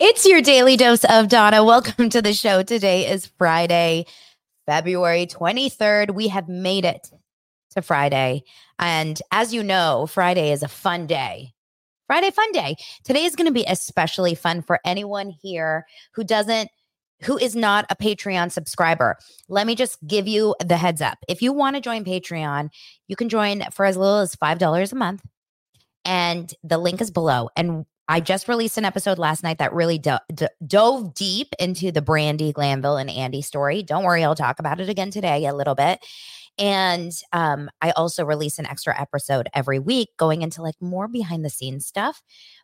It's your daily dose of Donna. Welcome to the show. Today is Friday, February 23rd. We have made it to Friday. And as you know, Friday is a fun day. Friday, fun day. Today is going to be especially fun for anyone here who is not a Patreon subscriber. Let me just give you the heads up. If you want to join Patreon, you can join for as little as $5 a month. And the link is below. And I just released an episode last night that really dove deep into the Brandi Glanville and Andy story. Don't worry, I'll talk about it again today a little bit. And I also release an extra episode every week going into like more behind the scenes stuff.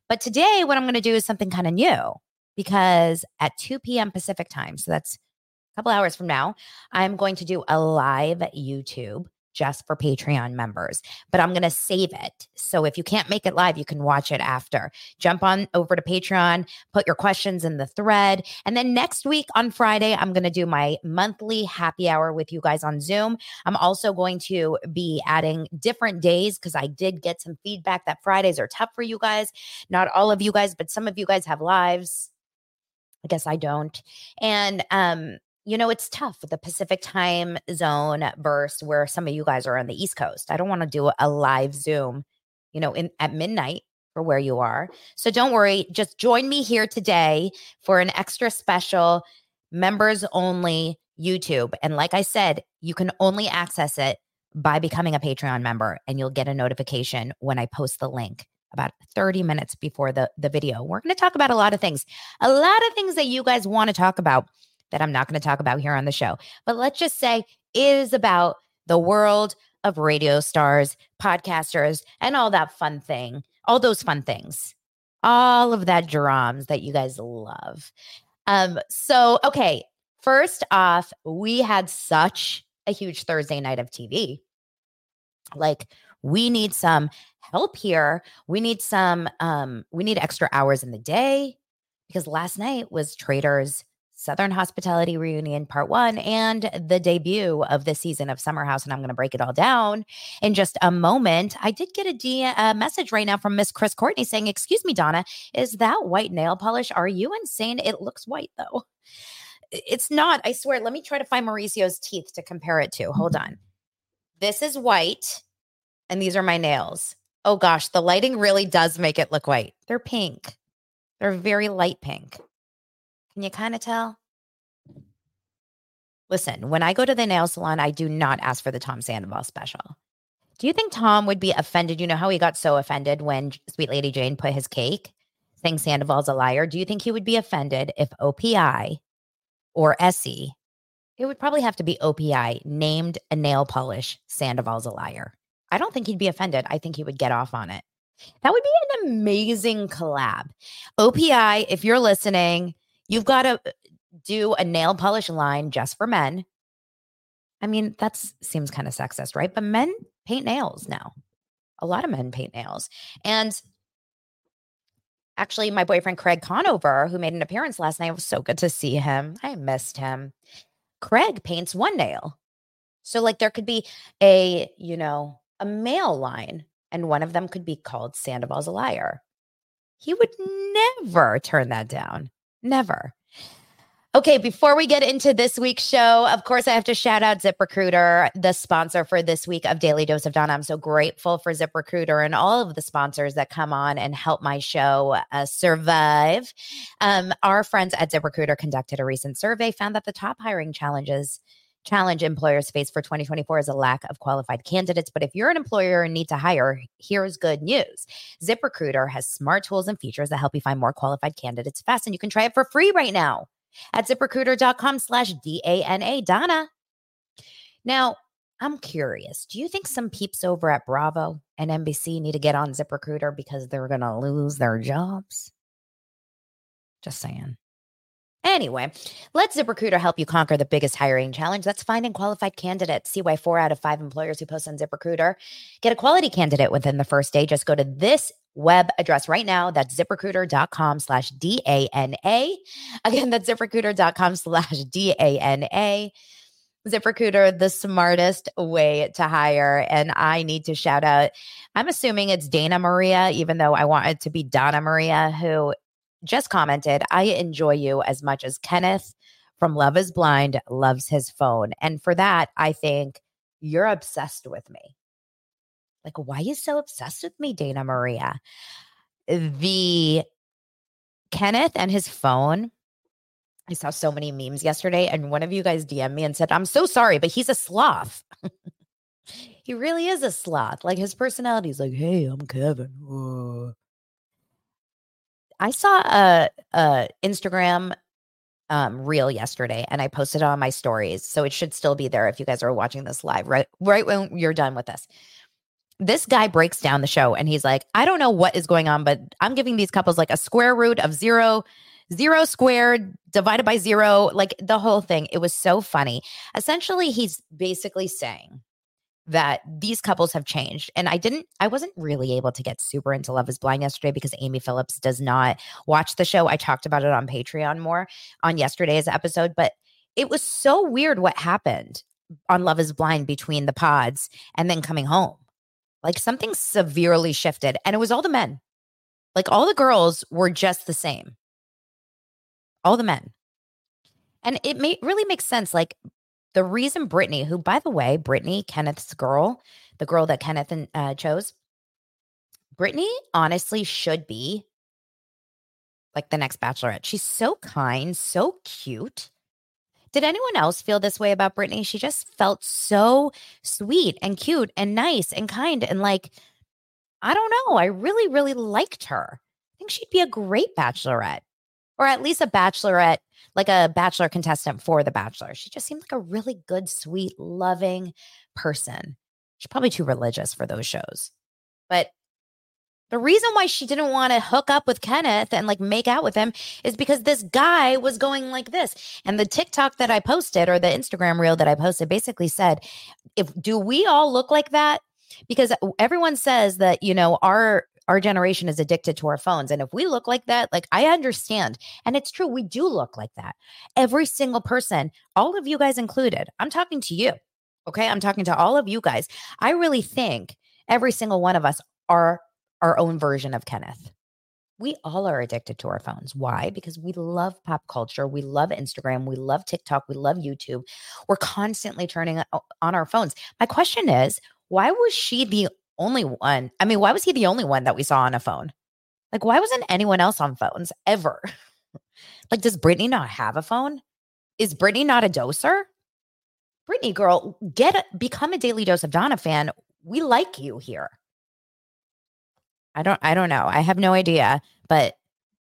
But today what I'm going to do is something kind of new, because at 2 p.m. Pacific time, so that's a couple hours from now, I'm going to do a live YouTube just for Patreon members, but I'm going to save it. So if you can't make it live, you can watch it after. Jump on over to Patreon, put your questions in the thread. And then next week on Friday, I'm going to do my monthly happy hour with you guys on Zoom. I'm also going to be adding different days because I did get some feedback that Fridays are tough for you guys. Not all of you guys, but some of you guys have lives. I guess I don't. And, you know, it's tough with the Pacific time zone burst where some of you guys are on the East Coast. I don't want to do a live Zoom, you know, at midnight for where you are. So don't worry. Just join me here today for an extra special members only YouTube. And like I said, you can only access it by becoming a Patreon member, and you'll get a notification when I post the link about 30 minutes before the video. We're going to talk about a lot of things that you guys want to talk about that I'm not going to talk about here on the show. But let's just say it is about the world of radio stars, podcasters, and all that fun thing, all those fun things, all of that drums that you guys love. Okay, first off, we had such a huge Thursday night of TV. Like, we need some help here. We need extra hours in the day, because last night was Traitors Southern Hospitality Reunion Part 1 and the debut of this season of Summer House, and I'm going to break it all down in just a moment. I did get a message right now from Miss Chris Courtney saying, "Excuse me, Donna, is that white nail polish? Are you insane? It looks white, though." It's not. I swear. Let me try to find Mauricio's teeth to compare it to. Hold on. This is white, and these are my nails. Oh, gosh. The lighting really does make it look white. They're pink. They're very light pink. Can you kind of tell? Listen, when I go to the nail salon, I do not ask for the Tom Sandoval special. Do you think Tom would be offended? You know how he got so offended when Sweet Lady Jane put his cake, saying Sandoval's a liar? Do you think he would be offended if OPI or Essie, it would probably have to be OPI, named a nail polish Sandoval's a liar? I don't think he'd be offended. I think he would get off on it. That would be an amazing collab. OPI, if you're listening, you've got to do a nail polish line just for men. I mean, that seems kind of sexist, right? But men paint nails now. A lot of men paint nails. And actually, my boyfriend, Craig Conover, who made an appearance last night, it was so good to see him. I missed him. Craig paints one nail. So like there could be a male line, and one of them could be called Sandoval's a liar. He would never turn that down. Never. Okay, before we get into this week's show, of course, I have to shout out ZipRecruiter, the sponsor for this week of Daily Dose of Donna. I'm so grateful for ZipRecruiter and all of the sponsors that come on and help my show survive. Our friends at ZipRecruiter conducted a recent survey, found that the top hiring challenge employers face for 2024 is a lack of qualified candidates. But if you're an employer and need to hire, here's good news. ZipRecruiter has smart tools and features that help you find more qualified candidates fast, and you can try it for free right now at ZipRecruiter.com/DANA. Donna. Now, I'm curious. Do you think some peeps over at Bravo and NBC need to get on ZipRecruiter because they're going to lose their jobs? Just saying. Anyway, let ZipRecruiter help you conquer the biggest hiring challenge. That's finding qualified candidates. See why 4 out of 5 employers who post on ZipRecruiter get a quality candidate within the first day. Just go to this web address right now. That's ZipRecruiter.com/DANA. Again, that's ZipRecruiter.com/DANA. ZipRecruiter, the smartest way to hire. And I need to shout out, I'm assuming it's Dana Maria, even though I want it to be Donna Maria, who just commented, I enjoy you as much as Kenneth from Love is Blind loves his phone. And for that, I think you're obsessed with me. Like, why are you so obsessed with me, Dana Maria? The Kenneth and his phone, I saw so many memes yesterday, and one of you guys DM'd me and said, I'm so sorry, but he's a sloth. He really is a sloth. Like, his personality is like, hey, I'm Kevin. I saw a Instagram reel yesterday, and I posted it on my stories. So it should still be there if you guys are watching this live, right when you're done with this. This guy breaks down the show, and he's like, I don't know what is going on, but I'm giving these couples like a square root of 0 squared divided by 0, like the whole thing. It was so funny. Essentially, he's basically saying that these couples have changed. And I wasn't really able to get super into Love is Blind yesterday because Amy Phillips does not watch the show. I talked about it on Patreon more on yesterday's episode, but it was so weird what happened on Love is Blind between the pods and then coming home. Like, something severely shifted, and it was all the men. Like, all the girls were just the same. All the men. And it really makes sense. Like, the reason Britney, who, by the way, Britney, Kenneth's girl, the girl that Kenneth chose, Britney honestly should be like the next Bachelorette. She's so kind, so cute. Did anyone else feel this way about Britney? She just felt so sweet and cute and nice and kind. And like, I don't know. I really, really liked her. I think she'd be a great Bachelorette. Or at least a Bachelorette, like a Bachelor contestant for The Bachelor. She just seemed like a really good, sweet, loving person. She's probably too religious for those shows. But the reason why she didn't want to hook up with Kenneth and like make out with him is because this guy was going like this. And the TikTok that I posted, or the Instagram reel that I posted, basically said, do we all look like that? Because everyone says that, you know, our generation is addicted to our phones. And if we look like that, like, I understand. And it's true. We do look like that. Every single person, all of you guys included. I'm talking to you. Okay. I'm talking to all of you guys. I really think every single one of us are our own version of Kenneth. We all are addicted to our phones. Why? Because we love pop culture. We love Instagram. We love TikTok. We love YouTube. We're constantly turning on our phones. My question is, why was she the only one? I mean, why was he the only one that we saw on a phone? Like, why wasn't anyone else on phones ever? Like, does Britney not have a phone? Is Britney not a doser? Britney, girl, become a Daily Dose of Donna fan. We like you here. I don't know. I have no idea, but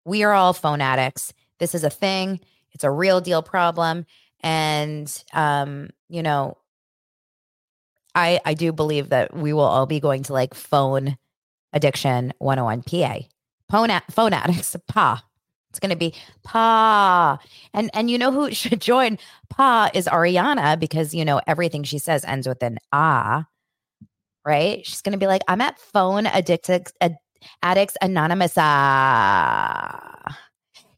we are all phone addicts. This is a thing. It's a real deal problem. And, you know, I do believe that we will all be going to like phone addiction 101 PA. Phone addicts, PA. It's going to be PA. And you know who should join? PA is Ariana, because, you know, everything she says ends with an ah. Right? She's going to be like, I'm at Phone Addicts Anonymous.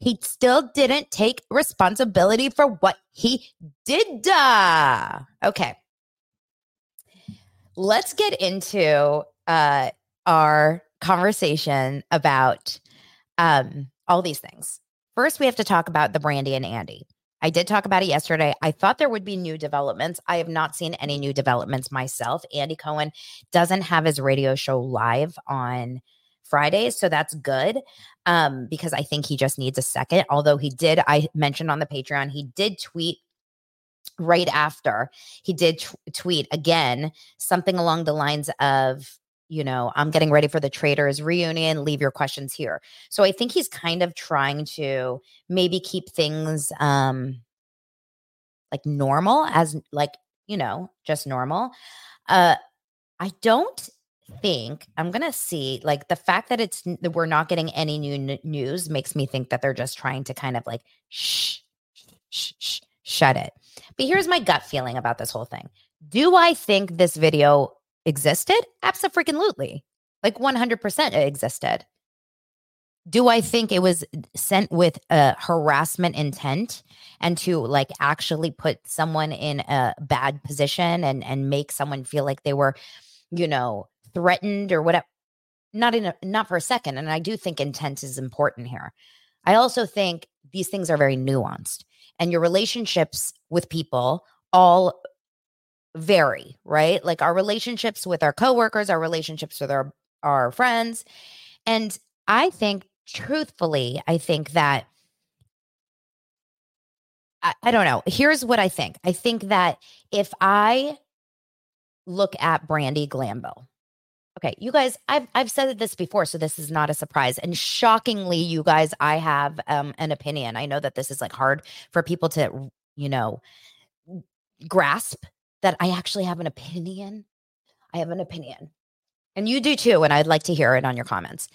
He still didn't take responsibility for what he did. Okay. Let's get into our conversation about all these things. First, we have to talk about the Brandi and Andy. I did talk about it yesterday. I thought there would be new developments. I have not seen any new developments myself. Andy Cohen doesn't have his radio show live on Fridays, so that's good, because I think he just needs a second. Although I mentioned on the Patreon, he did tweet right after. He did tweet again, something along the lines of, you know, I'm getting ready for the Traitors reunion. Leave your questions here. So I think he's kind of trying to maybe keep things like normal, as like, you know, just normal. I don't think, I'm going to see, like, the fact that it's that we're not getting any new news makes me think that they're just trying to kind of like shut it. But here's my gut feeling about this whole thing. Do I think this video existed? Abso-freaking-lutely. Like 100% it existed. Do I think it was sent with a harassment intent and to like actually put someone in a bad position and make someone feel like they were, you know, threatened or whatever? Not for a second. And I do think intent is important here. I also think these things are very nuanced and your relationships with people all vary, right? Like our relationships with our coworkers, our relationships with our friends. And I think truthfully, I think that, I don't know. Here's what I think. I think that if I look at Brandi Glanville, okay, you guys, I've said this before, so this is not a surprise. And shockingly, you guys, I have an opinion. I know that this is like hard for people to, you know, grasp that I actually have an opinion. I have an opinion. And you do too, and I'd like to hear it on your comments.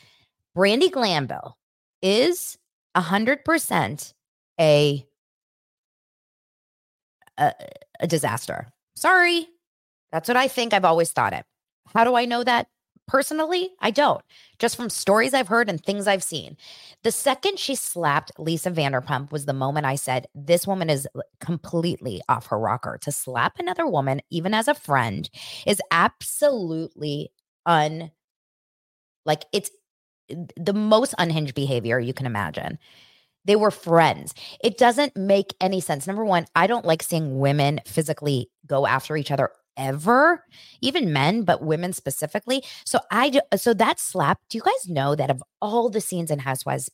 Brandi Glanville is 100% a disaster. Sorry. That's what I think. I've always thought it. How do I know that? Personally, I don't. Just from stories I've heard and things I've seen. The second she slapped Lisa Vanderpump was the moment I said, this woman is completely off her rocker. To slap another woman, even as a friend, is absolutely it's the most unhinged behavior you can imagine. They were friends. It doesn't make any sense. Number one, I don't like seeing women physically go after each other ever, even men, but women specifically. So that slap, do you guys know that of all the scenes in Housewives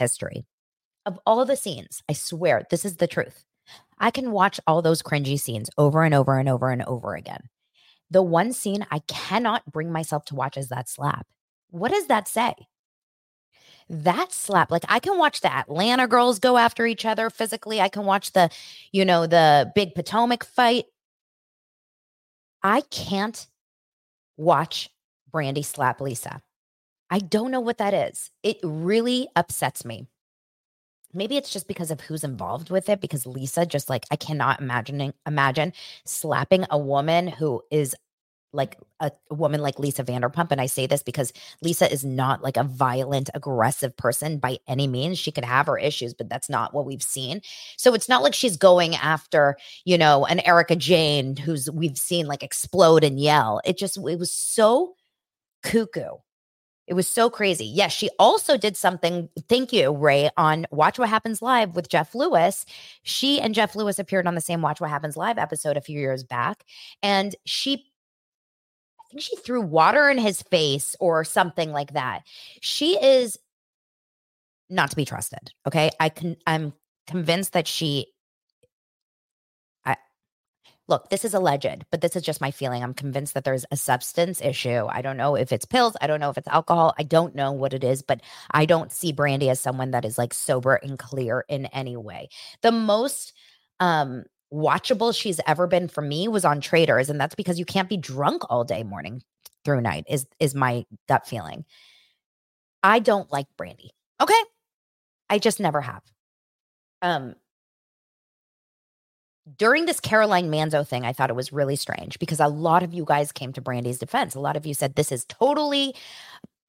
history, of all the scenes, I swear, this is the truth. I can watch all those cringy scenes over and over and over and over again. The one scene I cannot bring myself to watch is that slap. What does that say? That slap, like I can watch the Atlanta girls go after each other physically. I can watch the, you know, the big Potomac fight. I can't watch Brandi slap Lisa. I don't know what that is. It really upsets me. Maybe it's just because of who's involved with it, because Lisa just like, I cannot imagine slapping a woman who is like a woman like Lisa Vanderpump. And I say this because Lisa is not like a violent, aggressive person by any means. She could have her issues, but that's not what we've seen. So it's not like she's going after, you know, an Erica Jane who's we've seen like explode and yell. It was so cuckoo. It was so crazy. Yes, she also did something. Thank you, Ray, on Watch What Happens Live with Jeff Lewis. She and Jeff Lewis appeared on the same Watch What Happens Live episode a few years back. And I think she threw water in his face or something like that. She is not to be trusted. Okay. I'm convinced that look, this is alleged, but this is just my feeling. I'm convinced that there's a substance issue. I don't know if it's pills. I don't know if it's alcohol. I don't know what it is, but I don't see Brandi as someone that is like sober and clear in any way. The most, watchable she's ever been for me was on Traitors, and that's because you can't be drunk all day morning through night is my gut feeling. I don't like Brandi. Okay. I just never have. During this Caroline Manzo thing, I thought it was really strange because a lot of you guys came to Brandi's defense. A lot of you said this is totally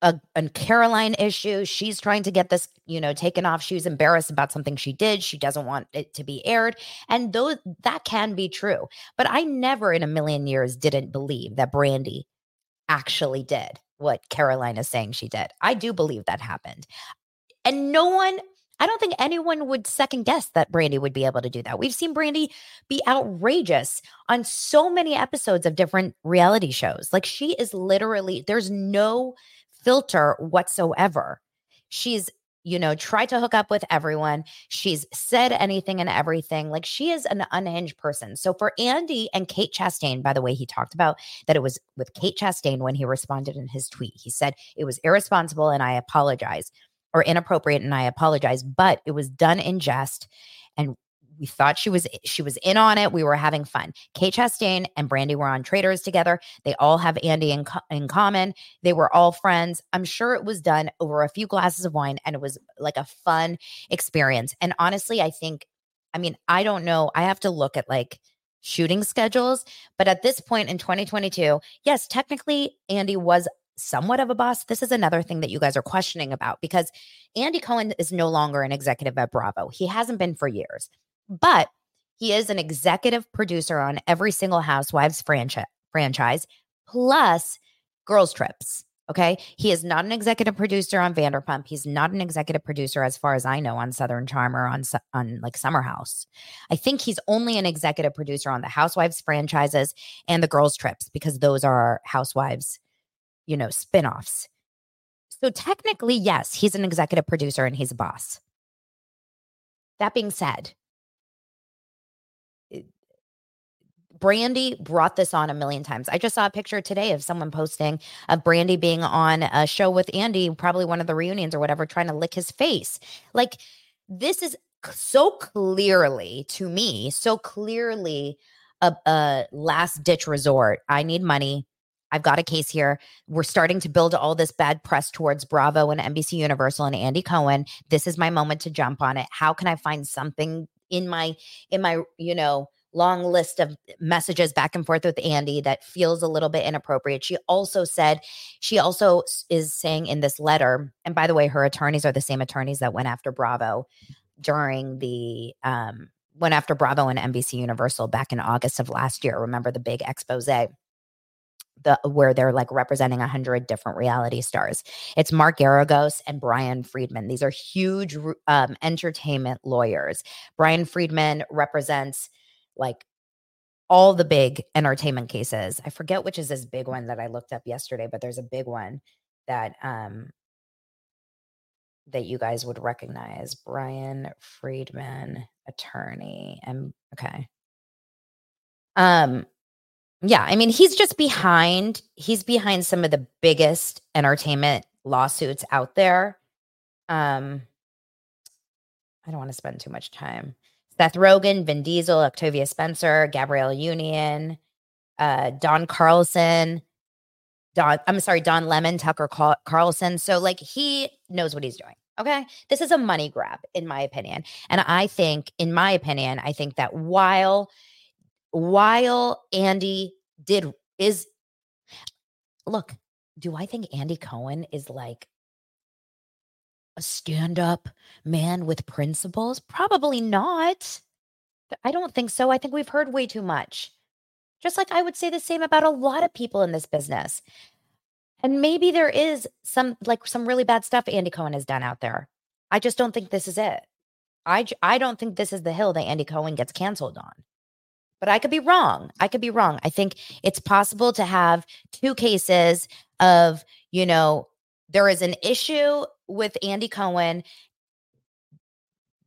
a Caroline issue. She's trying to get this, you know, taken off. She was embarrassed about something she did. She doesn't want it to be aired. And those that can be true. But I never in a million years didn't believe that Brandi actually did what Caroline is saying she did. I do believe that happened. And I don't think anyone would second guess that Brandi would be able to do that. We've seen Brandi be outrageous on so many episodes of different reality shows. Like she is literally, there's no filter whatsoever. She's, you know, tried to hook up with everyone. She's said anything and everything. Like she is an unhinged person. So for Andy and Kate Chastain, by the way, he talked about that it was with Kate Chastain when he responded in his tweet. He said, it was irresponsible and I apologize, or inappropriate and I apologize, but it was done in jest and We thought she was in on it. We were having fun. Kate Chastain and Brandi were on Traitors together. They all have Andy in common. They were all friends. I'm sure it was done over a few glasses of wine, and it was like a fun experience. And honestly, I don't know. I have to look at like shooting schedules. But at this point in 2022, yes, technically Andy was somewhat of a boss. This is another thing that you guys are questioning about, because Andy Cohen is no longer an executive at Bravo. He hasn't been for years, but he is an executive producer on every single Housewives franchise, plus Girls Trips. Okay. He is not an executive producer on Vanderpump. He's not an executive producer, as far as I know, on Southern Charm or on like Summer House. I think he's only an executive producer on the Housewives franchises and the Girls Trips, because those are Housewives, spinoffs. So technically, yes, he's an executive producer and he's a boss. That being said, Brandi brought this on a million times. I just saw a picture today of someone posting of Brandi being on a show with Andy, probably one of the reunions or whatever, trying to lick his face. Like, this is so clearly a last-ditch resort. I need money. I've got a case here. We're starting to build all this bad press towards Bravo and NBC Universal and Andy Cohen. This is my moment to jump on it. How can I find something in my long list of messages back and forth with Andy that feels a little bit inappropriate? She also is saying in this letter, and by the way, her attorneys are the same attorneys that went after Bravo during the went after Bravo and NBC Universal back in August of last year. Remember the big expose where they're like representing 100 different reality stars. It's Mark Garagos and Brian Friedman. These are huge entertainment lawyers. Brian Friedman represents like all the big entertainment cases. I forget which is this big one that I looked up yesterday, but there's a big one that that you guys would recognize. Brian Friedman, attorney. Okay. Yeah, he's behind some of the biggest entertainment lawsuits out there. I don't want to spend too much time. Seth Rogen, Vin Diesel, Octavia Spencer, Gabrielle Union, Don Carlson, Don Lemon, Tucker Carlson. So like, he knows what he's doing. Okay. This is a money grab, in my opinion. And I think that while Andy do I think Andy Cohen is like a stand-up man with principles? Probably not. I don't think so. I think we've heard way too much. Just like I would say the same about a lot of people in this business. And maybe there is some really bad stuff Andy Cohen has done out there. I just don't think this is it. I don't think this is the hill that Andy Cohen gets canceled on. But I could be wrong. I think it's possible to have two cases of, there is an issue with Andy Cohen,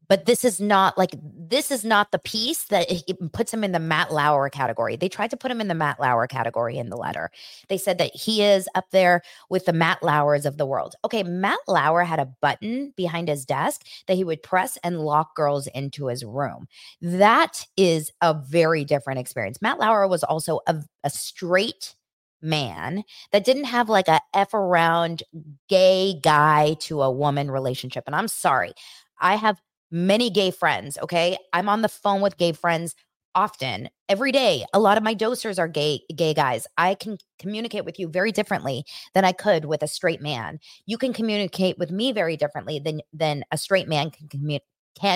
but this is not the piece that it puts him in the Matt Lauer category. They tried to put him in the Matt Lauer category in the letter. They said that he is up there with the Matt Lauers of the world. Okay, Matt Lauer had a button behind his desk that he would press and lock girls into his room. That is a very different experience. Matt Lauer was also a straight man that didn't have like a F around gay guy to a woman relationship. And I'm sorry, I have many gay friends. Okay. I'm on the phone with gay friends often, every day. A lot of my dosers are gay guys. I can communicate with you very differently than I could with a straight man. You can communicate with me very differently than a straight man can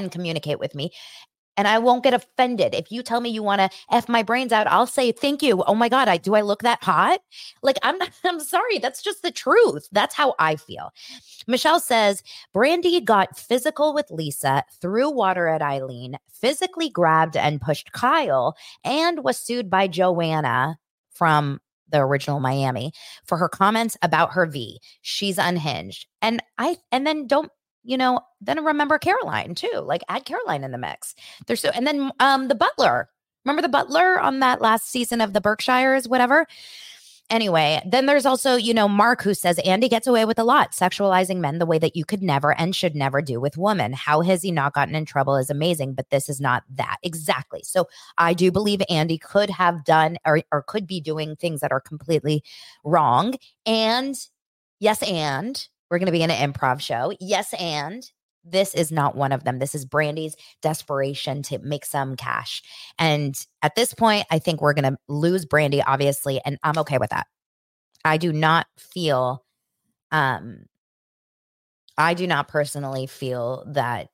communicate with me. And I won't get offended. If you tell me you want to F my brains out, I'll say, thank you. Oh my God, do I look that hot? Like, I'm sorry. That's just the truth. That's how I feel. Michelle says, Brandi got physical with Lisa, threw water at Eileen, physically grabbed and pushed Kyle, and was sued by Joanna from the original Miami for her comments about her V. She's unhinged. Then remember Caroline too, like add Caroline in the mix. The butler, remember the butler on that last season of the Berkshires, whatever. Anyway, then there's also, you know, Mark, who says Andy gets away with a lot, sexualizing men the way that you could never and should never do with women. How has he not gotten in trouble is amazing, but this is not that. Exactly. So I do believe Andy could have done or could be doing things that are completely wrong. And yes, and we're going to be in an improv show. Yes, and this is not one of them. This is Brandi's desperation to make some cash. And at this point, I think we're going to lose Brandi, obviously, and I'm okay with that. I do not personally feel that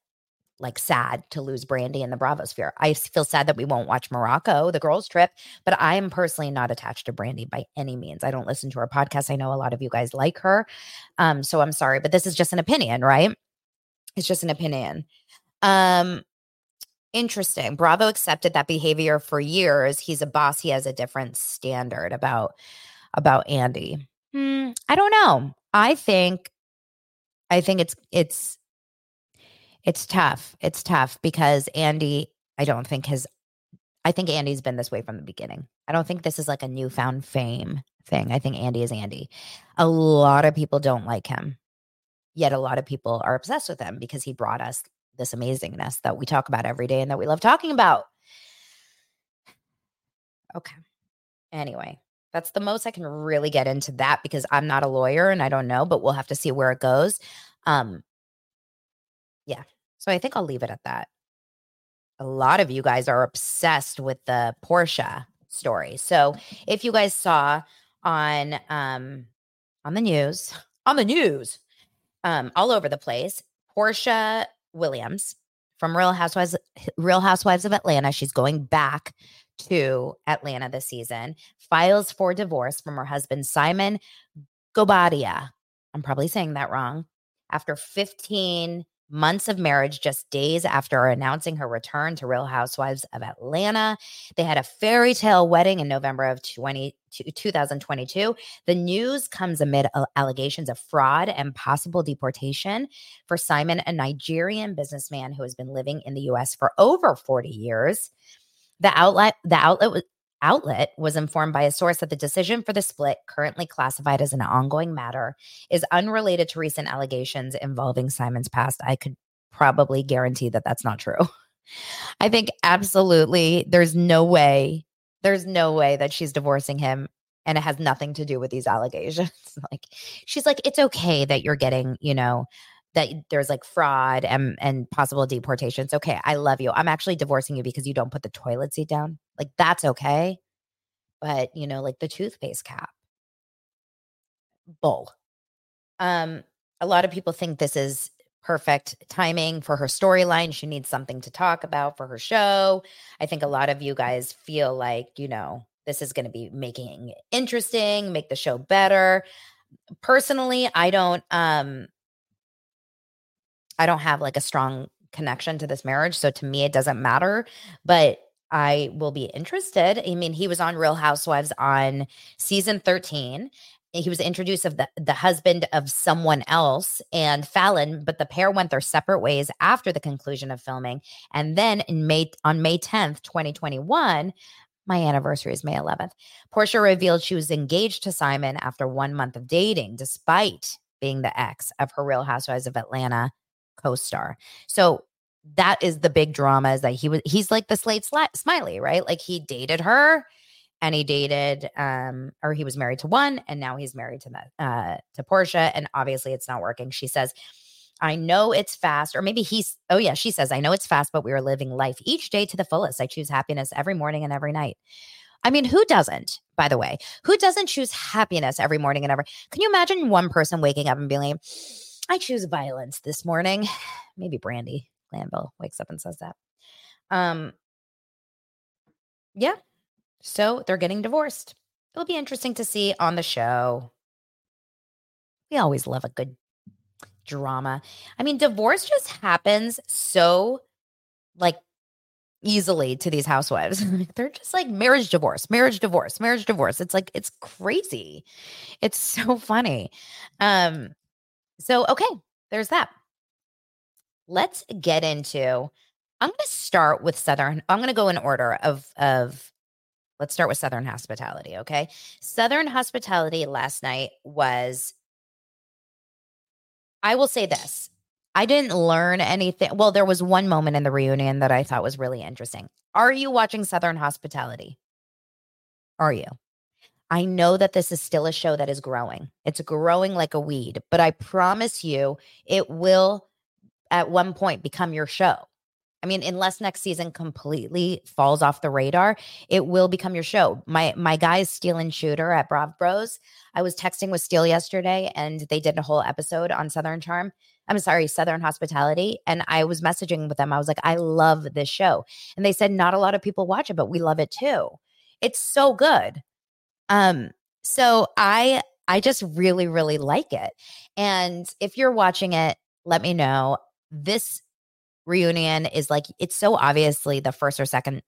like sad to lose Brandi in the Bravo sphere. I feel sad that we won't watch Morocco, the girls' trip, but I am personally not attached to Brandi by any means. I don't listen to her podcast. I know a lot of you guys like her. So I'm sorry, but this is just an opinion, right? It's just an opinion. Interesting. Bravo accepted that behavior for years. He's a boss. He has a different standard about Andy. I don't know. I think it's tough. It's tough because Andy, I think Andy's been this way from the beginning. I don't think this is like a newfound fame thing. I think Andy is Andy. A lot of people don't like him. Yet a lot of people are obsessed with him because he brought us this amazingness that we talk about every day and that we love talking about. Okay. Anyway, that's the most I can really get into that because I'm not a lawyer and I don't know, but we'll have to see where it goes. Yeah. So I think I'll leave it at that. A lot of you guys are obsessed with the Porsha story. So if you guys saw on the news, all over the place, Porsha Williams from Real Housewives of Atlanta. She's going back to Atlanta this season, files for divorce from her husband, Simon Gobadia. I'm probably saying that wrong. After 15 months of marriage, just days after announcing her return to Real Housewives of Atlanta. They had a fairy tale wedding in November of 2022. The news comes amid allegations of fraud and possible deportation for Simon, a Nigerian businessman who has been living in the U.S. for over 40 years. The outlet was informed by a source that the decision for the split, currently classified as an ongoing matter, is unrelated to recent allegations involving Simon's past. I could probably guarantee that that's not true. I think absolutely there's no way that she's divorcing him and it has nothing to do with these allegations. Like she's like, it's okay that you're getting, you know, that there's like fraud and possible deportations. Okay, I love you. I'm actually divorcing you because you don't put the toilet seat down. Like, that's okay. But, you know, like the toothpaste cap. Bull. A lot of people think this is perfect timing for her storyline. She needs something to talk about for her show. I think a lot of you guys feel like, you know, this is going to be making it interesting, make the show better. Personally, I don't have like a strong connection to this marriage. So to me, it doesn't matter, but I will be interested. I mean, he was on Real Housewives on season 13. He was introduced of the husband of someone else and Fallon, but the pair went their separate ways after the conclusion of filming. And then on May 10th, 2021, my anniversary is May 11th, Porsha revealed she was engaged to Simon after 1 month of dating, despite being the ex of her Real Housewives of Atlanta co-star. So that is the big drama, is that he's like the Slade Smiley, right? Like he dated her and he dated, or he was married to one and now he's married to that, to Porsha. And obviously it's not working. She says, I know it's fast, or maybe she says, I know it's fast, but we are living life each day to the fullest. I choose happiness every morning and every night. I mean, who doesn't, by the way? Who doesn't choose happiness every morning and ever? Can you imagine one person waking up and being like, I choose violence this morning? Maybe Brandi Glanville wakes up and says that. Yeah. So they're getting divorced. It'll be interesting to see on the show. We always love a good drama. I mean, divorce just happens so like easily to these housewives. They're just like marriage, divorce, marriage, divorce, marriage, divorce. It's like, it's crazy. It's so funny. So, okay, there's that. Let's get into, I'm going to go in order of Let's start with Southern Hospitality, okay? Southern Hospitality last night was, I will say this. I didn't learn anything. Well, there was one moment in the reunion that I thought was really interesting. Are you watching Southern Hospitality? Are you? I know that this is still a show that is growing. It's growing like a weed, but I promise you it will at one point become your show. I mean, unless next season completely falls off the radar, it will become your show. My guys, Steel and Shooter at Brav Bros, I was texting with Steel yesterday and they did a whole episode on Southern Hospitality. And I was messaging with them. I was like, I love this show. And they said, not a lot of people watch it, but we love it too. It's so good. So I just really, really like it. And if you're watching it, let me know. This reunion is like, it's so obviously the first or second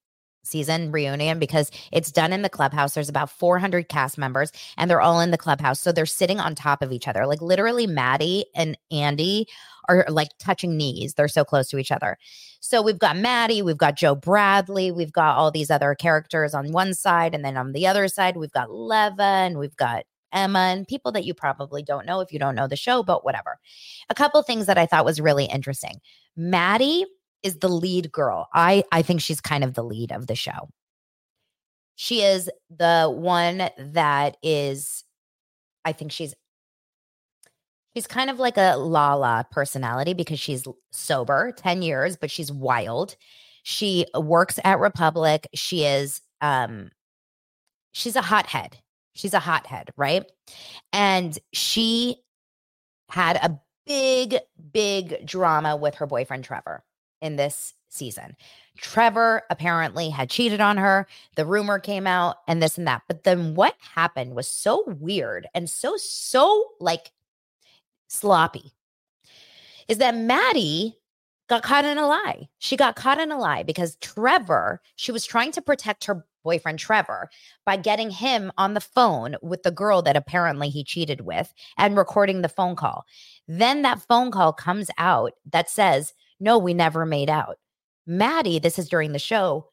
season reunion because it's done in the clubhouse. There's about 400 cast members and they're all in the clubhouse. So they're sitting on top of each other. Like literally Maddie and Andy are like touching knees. They're so close to each other. So we've got Maddie, we've got Joe Bradley, we've got all these other characters on one side. And then on the other side, we've got Leva and we've got Emma and people that you probably don't know if you don't know the show, but whatever. A couple things that I thought was really interesting. Maddie is the lead girl. I think she's kind of the lead of the show. She is the one that is, I think she's kind of like a Lala personality because she's sober 10 years, but she's wild. She works at Republic. She is, she's a hothead. She's a hothead, right? And she had a big drama with her boyfriend, Trevor, in this season. Trevor apparently had cheated on her. The rumor came out and this and that. But then what happened was so weird and so like sloppy is that Maddie got caught in a lie. She got caught in a lie because Trevor, she was trying to protect her boyfriend Trevor by getting him on the phone with the girl that apparently he cheated with and recording the phone call. Then that phone call comes out that says, no, we never made out. Maddie, this is during the show,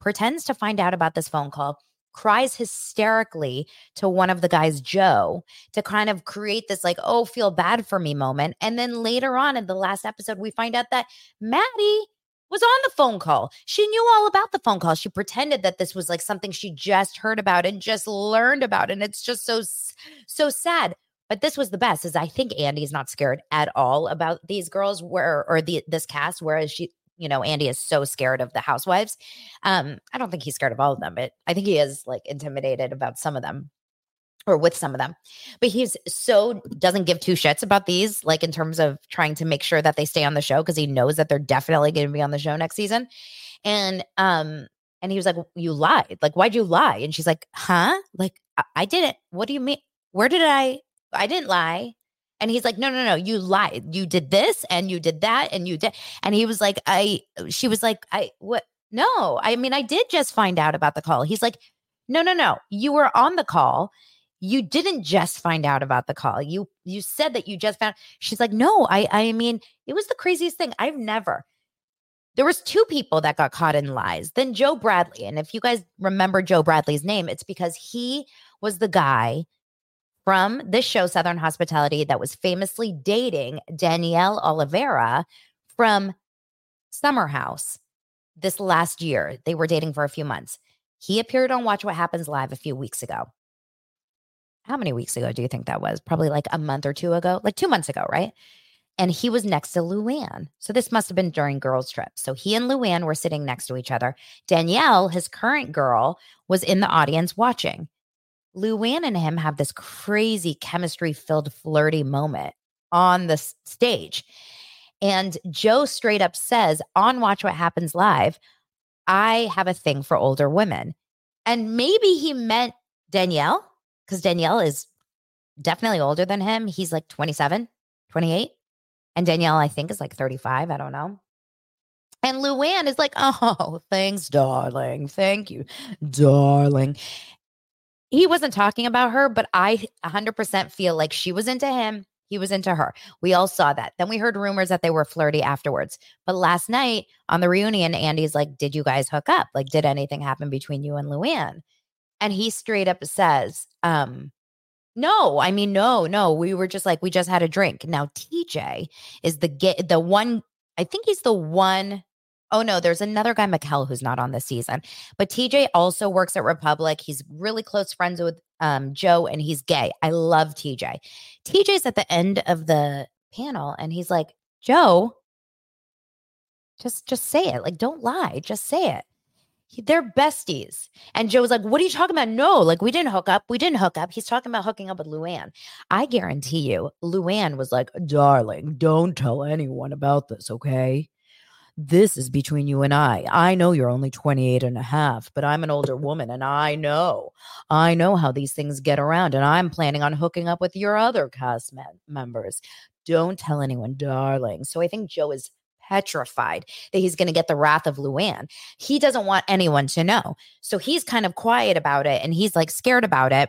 pretends to find out about this phone call, cries hysterically to one of the guys, Joe, to kind of create this like, oh, feel bad for me moment. And then later on in the last episode, we find out that Maddie was on the phone call. She knew all about the phone call. She pretended that this was like something she just heard about and just learned about. And it's just so sad. But this was the best is I think Andy's not scared at all about these girls this cast, whereas she, you know, Andy is so scared of the housewives. I don't think he's scared of all of them, but I think he is like intimidated about some of them or with some of them, but he's so doesn't give two shits about these, like in terms of trying to make sure that they stay on the show because he knows that they're definitely going to be on the show next season. And he was like, you lied. Like, why'd you lie? And she's like, huh? Like, I didn't. What do you mean? Where did I didn't lie. And he's like, no, you lied. You did this and you did that and you did. And he was like, she was like, what? No, I mean, I did just find out about the call. He's like, no, you were on the call. You didn't just find out about the call. You said that you just found. She's like, no, I mean, it was the craziest thing. I've never. There was two people that got caught in lies. Then Joe Bradley. And if you guys remember Joe Bradley's name, it's because he was the guy from this show, Southern Hospitality, that was famously dating Danielle Oliveira from Summer House this last year. They were dating for a few months. He appeared on Watch What Happens Live a few weeks ago. How many weeks ago do you think that was? Probably like a month or two ago, like 2 months ago, right? And he was next to Luann. So this must have been during girls' trip. So he and Luann were sitting next to each other. Danielle, his current girl, was in the audience watching. Luann and him have this crazy chemistry-filled flirty moment on the stage. And Joe straight up says on Watch What Happens Live, I have a thing for older women. And maybe he meant Danielle. Because Danielle is definitely older than him. He's like 27, 28. And Danielle, I think, is like 35. I don't know. And Luann is like, oh, thanks, darling. Thank you, darling. He wasn't talking about her, but I 100% feel like she was into him. He was into her. We all saw that. Then we heard rumors that they were flirty afterwards. But last night on the reunion, Andy's like, did you guys hook up? Like, did anything happen between you and Luann? And he straight up says, no, I mean, no. We were just like, we just had a drink. Now, TJ is the one, I think he's the one. Oh, no, there's another guy, Mikkel, who's not on this season. But TJ also works at Republic. He's really close friends with Joe, and he's gay. I love TJ. TJ's at the end of the panel, and he's like, Joe, just say it. Like, don't lie. Just say it. They're besties. And Joe was like, what are you talking about? No, like, we didn't hook up. He's talking about hooking up with Luann. I guarantee you, Luann was like, darling, don't tell anyone about this, okay? This is between you and I. I know you're only 28 and a half, but I'm an older woman, and I know how these things get around, and I'm planning on hooking up with your other cast members. Don't tell anyone, darling. So I think Joe is petrified that he's going to get the wrath of Luann. He doesn't want anyone to know. So he's kind of quiet about it, and he's like scared about it.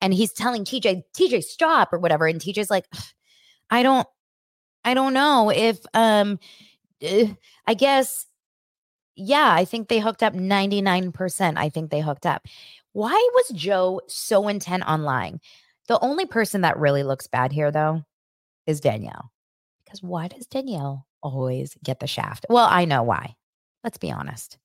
And he's telling TJ, stop or whatever. And TJ's like, I don't know if, I guess, yeah, I think they hooked up 99%. I think they hooked up. Why was Joe so intent on lying? The only person that really looks bad here, though, is Danielle. Because why does Danielle always get the shaft? Well, I know why. Let's be honest.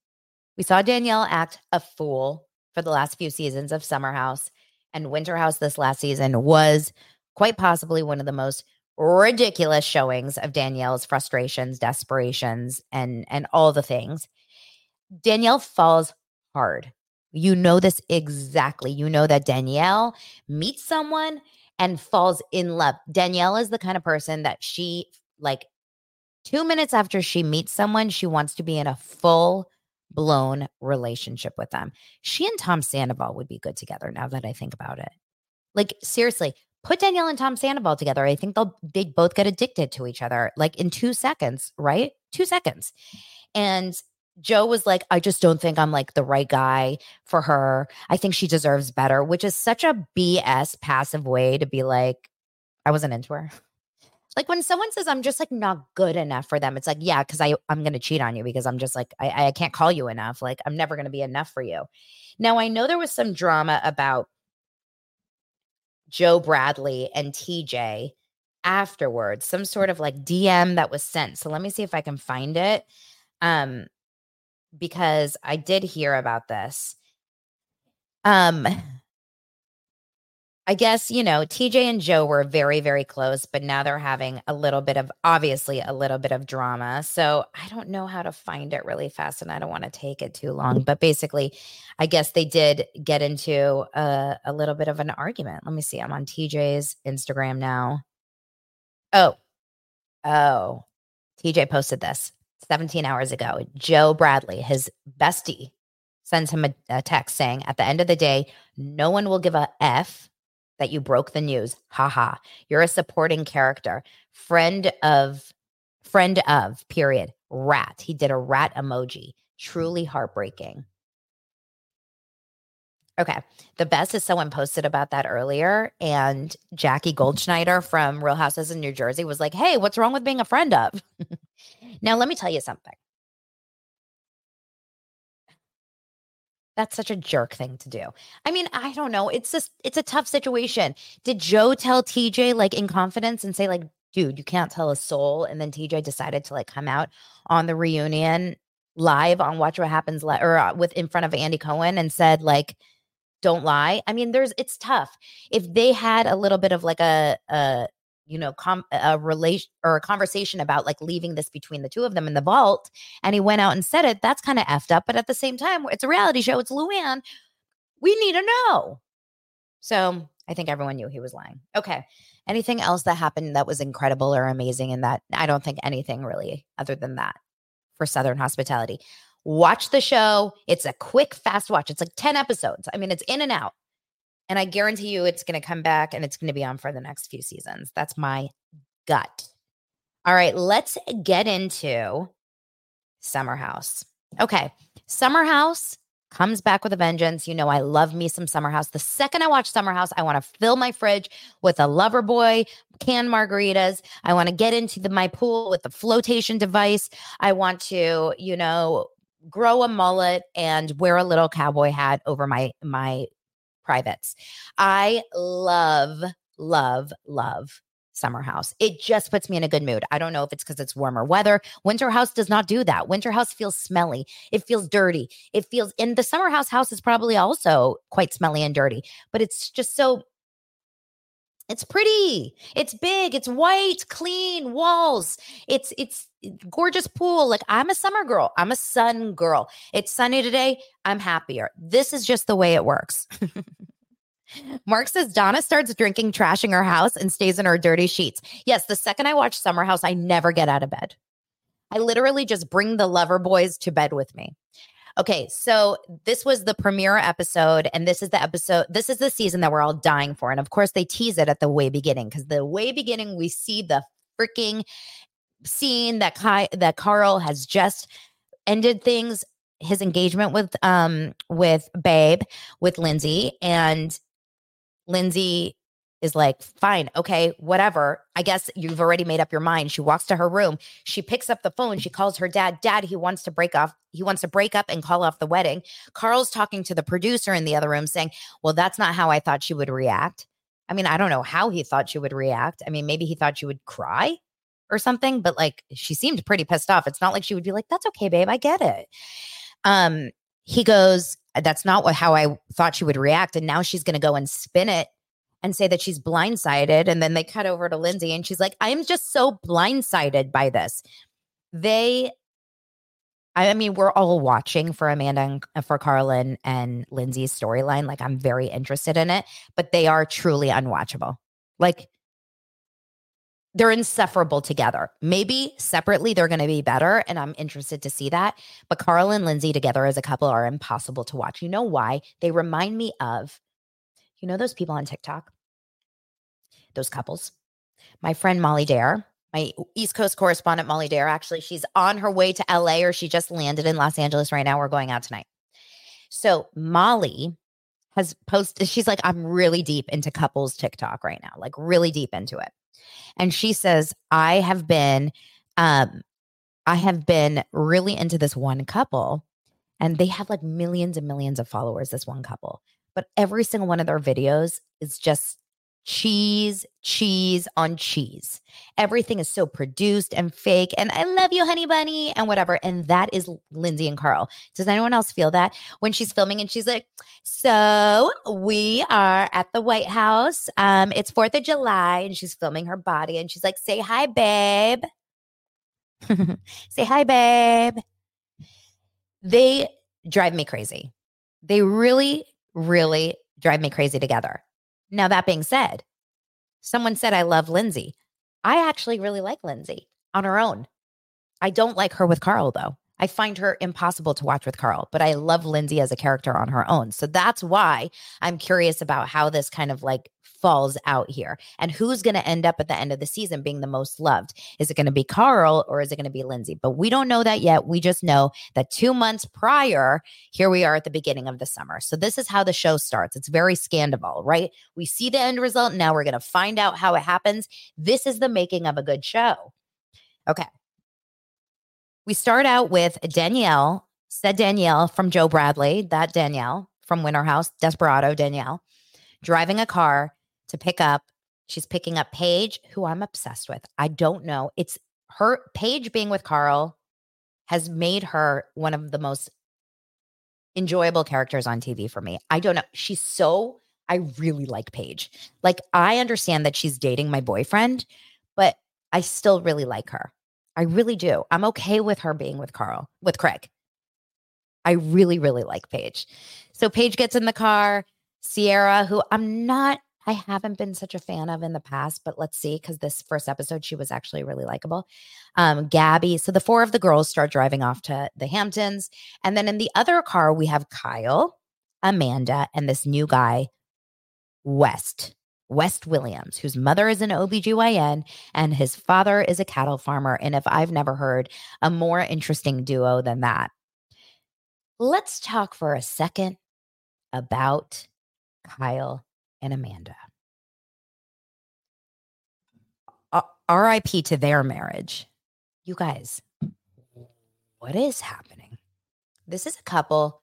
We saw Danielle act a fool for the last few seasons of Summer House, and Winter House this last season was quite possibly one of the most ridiculous showings of Danielle's frustrations, desperations, and all the things. Danielle falls hard. You know this exactly. You know that Danielle meets someone and falls in love. Danielle is the kind of person that she, like, 2 minutes after she meets someone, she wants to be in a full-blown relationship with them. She and Tom Sandoval would be good together now that I think about it. Like, seriously. Put Danielle and Tom Sandoval together. I think they both get addicted to each other, like in 2 seconds, right? 2 seconds. And Joe was like, I just don't think I'm like the right guy for her. I think she deserves better, which is such a BS passive way to be like, I wasn't into her. Like when someone says, I'm just like not good enough for them. It's like, yeah, because I'm going to cheat on you because I'm just like, I can't call you enough. Like I'm never going to be enough for you. Now, I know there was some drama about Joe Bradley and TJ afterwards, some sort of like DM that was sent. So let me see if I can find it because I did hear about this. I guess, you know, TJ and Joe were very, very close, but now they're having a little bit of drama. So I don't know how to find it really fast and I don't want to take it too long. But basically, I guess they did get into a little bit of an argument. Let me see. I'm on TJ's Instagram now. Oh, TJ posted this 17 hours ago. Joe Bradley, his bestie, sends him a text saying, at the end of the day, no one will give a F that you broke the news. Haha. You're a supporting character. Friend of, period. Rat. He did a rat emoji. Truly heartbreaking. Okay. The best is someone posted about that earlier, and Jackie Goldschneider from Real Houses of New Jersey was like, hey, what's wrong with being a friend of? Now, let me tell you something. That's such a jerk thing to do. I mean, I don't know. It's a tough situation. Did Joe tell TJ like in confidence and say like, dude, you can't tell a soul? And then TJ decided to like come out on the reunion live on Watch What Happens Live or with in front of Andy Cohen and said like, don't lie. I mean, it's tough. If they had a little bit of like a relation or a conversation about like leaving this between the two of them in the vault, and he went out and said it, that's kind of effed up. But at the same time, it's a reality show. It's Luann. We need to know. So I think everyone knew he was lying. Okay. Anything else that happened that was incredible or amazing in that? I don't think anything really other than that for Southern Hospitality. Watch the show. It's a quick, fast watch. It's like 10 episodes. I mean, it's in and out. And I guarantee you it's going to come back and it's going to be on for the next few seasons. That's my gut. All right, let's get into Summer House. Okay, Summer House comes back with a vengeance. You know I love me some Summer House. The second I watch Summer House, I want to fill my fridge with a lover boy, canned margaritas. I want to get into my pool with the flotation device. I want to, you know, grow a mullet and wear a little cowboy hat over my privates. I love, love, love Summer House. It just puts me in a good mood. I don't know if it's because it's warmer weather. Winter House does not do that. Winter House feels smelly. It feels dirty. It feels, and the Summer House is probably also quite smelly and dirty, but it's just so, it's pretty. It's big. It's white, clean walls. It's gorgeous pool. Like, I'm a summer girl. I'm a sun girl. It's sunny today. I'm happier. This is just the way it works. Mark says, Donna starts drinking, trashing her house, and stays in her dirty sheets. Yes, the second I watch Summer House, I never get out of bed. I literally just bring the lover boys to bed with me. Okay, so this was the premiere episode, and this is the episode, this is the season that we're all dying for. And of course, they tease it at the way beginning, because the way beginning, we see the freaking scene that Carl has just ended things, his engagement with Babe, with Lindsay, and Lindsay is like, fine, okay, whatever. I guess you've already made up your mind. She walks to her room. She picks up the phone. She calls her dad. Dad, he wants to break up and call off the wedding. Carl's talking to the producer in the other room saying, well, that's not how I thought she would react. I mean, I don't know how he thought she would react. I mean, maybe he thought she would cry or something, but like, she seemed pretty pissed off. It's not like she would be like, that's okay, babe, I get it. He goes, that's not how I thought she would react. And now she's going to go and spin it and say that she's blindsided. And then they cut over to Lindsay and she's like, I'm just so blindsided by this. We're all watching for Amanda and for Carlin and Lindsay's storyline. Like, I'm very interested in it, but they are truly unwatchable. Like, they're insufferable together. Maybe separately they're going to be better, and I'm interested to see that. But Carl and Lindsay together as a couple are impossible to watch. You know why? They remind me of, you know, those people on TikTok, those couples. My friend Molly Dare, my East Coast correspondent Molly Dare, actually, she's on her way to LA, or she just landed in Los Angeles right now. We're going out tonight. So Molly has posted, she's like, I'm really deep into couples TikTok right now, like really deep into it. And she says, I have been really into this one couple, and they have like millions and millions of followers, this one couple. But every single one of their videos is just cheese, cheese on cheese. Everything is so produced and fake, and I love you, honey bunny, and whatever. And that is Lindsay and Carl. Does anyone else feel that when she's filming and she's like, so we are at the White House. It's 4th of July, and she's filming her body, and she's like, say hi, babe. Say hi, babe. They drive me crazy. They really drive me crazy together. Now, that being said, someone said, I love Lindsay. I actually really like Lindsay on her own. I don't like her with Carl, though. I find her impossible to watch with Carl, but I love Lindsay as a character on her own. So that's why I'm curious about how this kind of like falls out here and who's going to end up at the end of the season being the most loved. Is it going to be Carl or is it going to be Lindsay? But we don't know that yet. We just know that 2 months prior, here we are at the beginning of the summer. So this is how the show starts. It's very Scandival, right? We see the end result. Now we're going to find out how it happens. This is the making of a good show. Okay. We start out with Danielle, said Danielle from Joe Bradley, that Danielle from Winter House, Desperado Danielle, driving a car to pick up. She's picking up Paige, who I'm obsessed with. I don't know. It's her, Paige being with Carl has made her one of the most enjoyable characters on TV for me. I don't know. I really like Paige. Like, I understand that she's dating my boyfriend, but I still really like her. I really do. I'm okay with her being with Craig. I really, really like Paige. So Paige gets in the car. Sierra, who I haven't been such a fan of in the past, but let's see, because this first episode, she was actually really likable. Gabby. So the four of the girls start driving off to the Hamptons. And then in the other car, we have Kyle, Amanda, and this new guy, West Williams, whose mother is an OBGYN and his father is a cattle farmer. And if I've never heard a more interesting duo than that. Let's talk for a second about Kyle and Amanda. RIP to their marriage. You guys, what is happening? This is a couple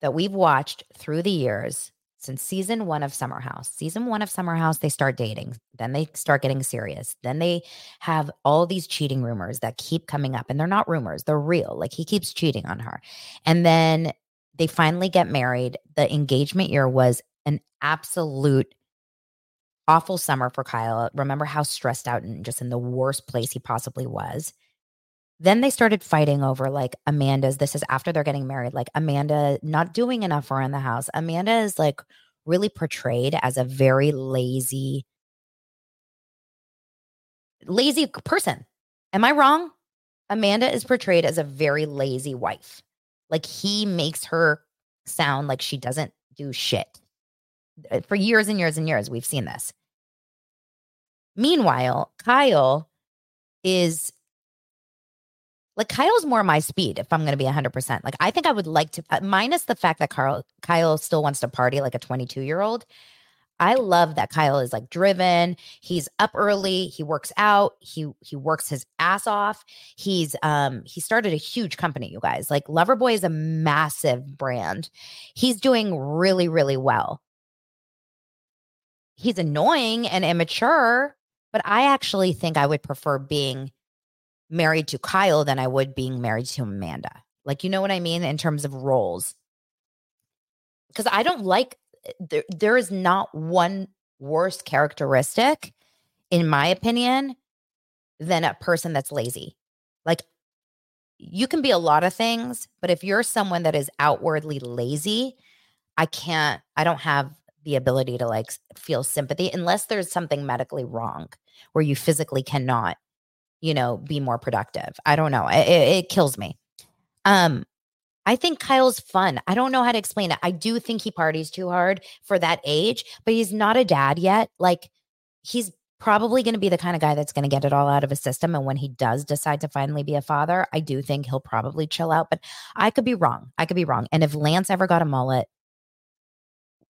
that we've watched through the years since season one of Summer House. Season one of Summer House, they start dating. Then they start getting serious. Then they have all these cheating rumors that keep coming up. And they're not rumors. They're real. Like, he keeps cheating on her. And then they finally get married. The engagement year was an absolute awful summer for Kyle. Remember how stressed out and just in the worst place he possibly was. Then they started fighting over like Amanda's. This is after they're getting married. Like, Amanda not doing enough around the house. Amanda is like really portrayed as a very lazy person. Am I wrong? Amanda is portrayed as a very lazy wife. Like, he makes her sound like she doesn't do shit. For years and years and years, we've seen this. Meanwhile, Kyle is like, Kyle's more my speed, if I'm going to be 100%. Like, I think I would like to, minus the fact that Kyle still wants to party like a 22-year-old. I love that Kyle is like driven. He's up early. He works out. He works his ass off. He's he started a huge company, you guys. Like, Loverboy is a massive brand. He's doing really, really well. He's annoying and immature, but I actually think I would prefer being married to Kyle than I would being married to Amanda. Like, you know what I mean? In terms of roles. Because I don't like, there is not one worse characteristic, in my opinion, than a person that's lazy. Like, you can be a lot of things, but if you're someone that is outwardly lazy, I don't have the ability to like feel sympathy unless there's something medically wrong where you physically cannot, you know, be more productive. I don't know. It kills me. I think Kyle's fun. I don't know how to explain it. I do think he parties too hard for that age, but he's not a dad yet. Like, he's probably going to be the kind of guy that's going to get it all out of his system. And when he does decide to finally be a father, I do think he'll probably chill out, but I could be wrong. I could be wrong. And if Lance ever got a mullet,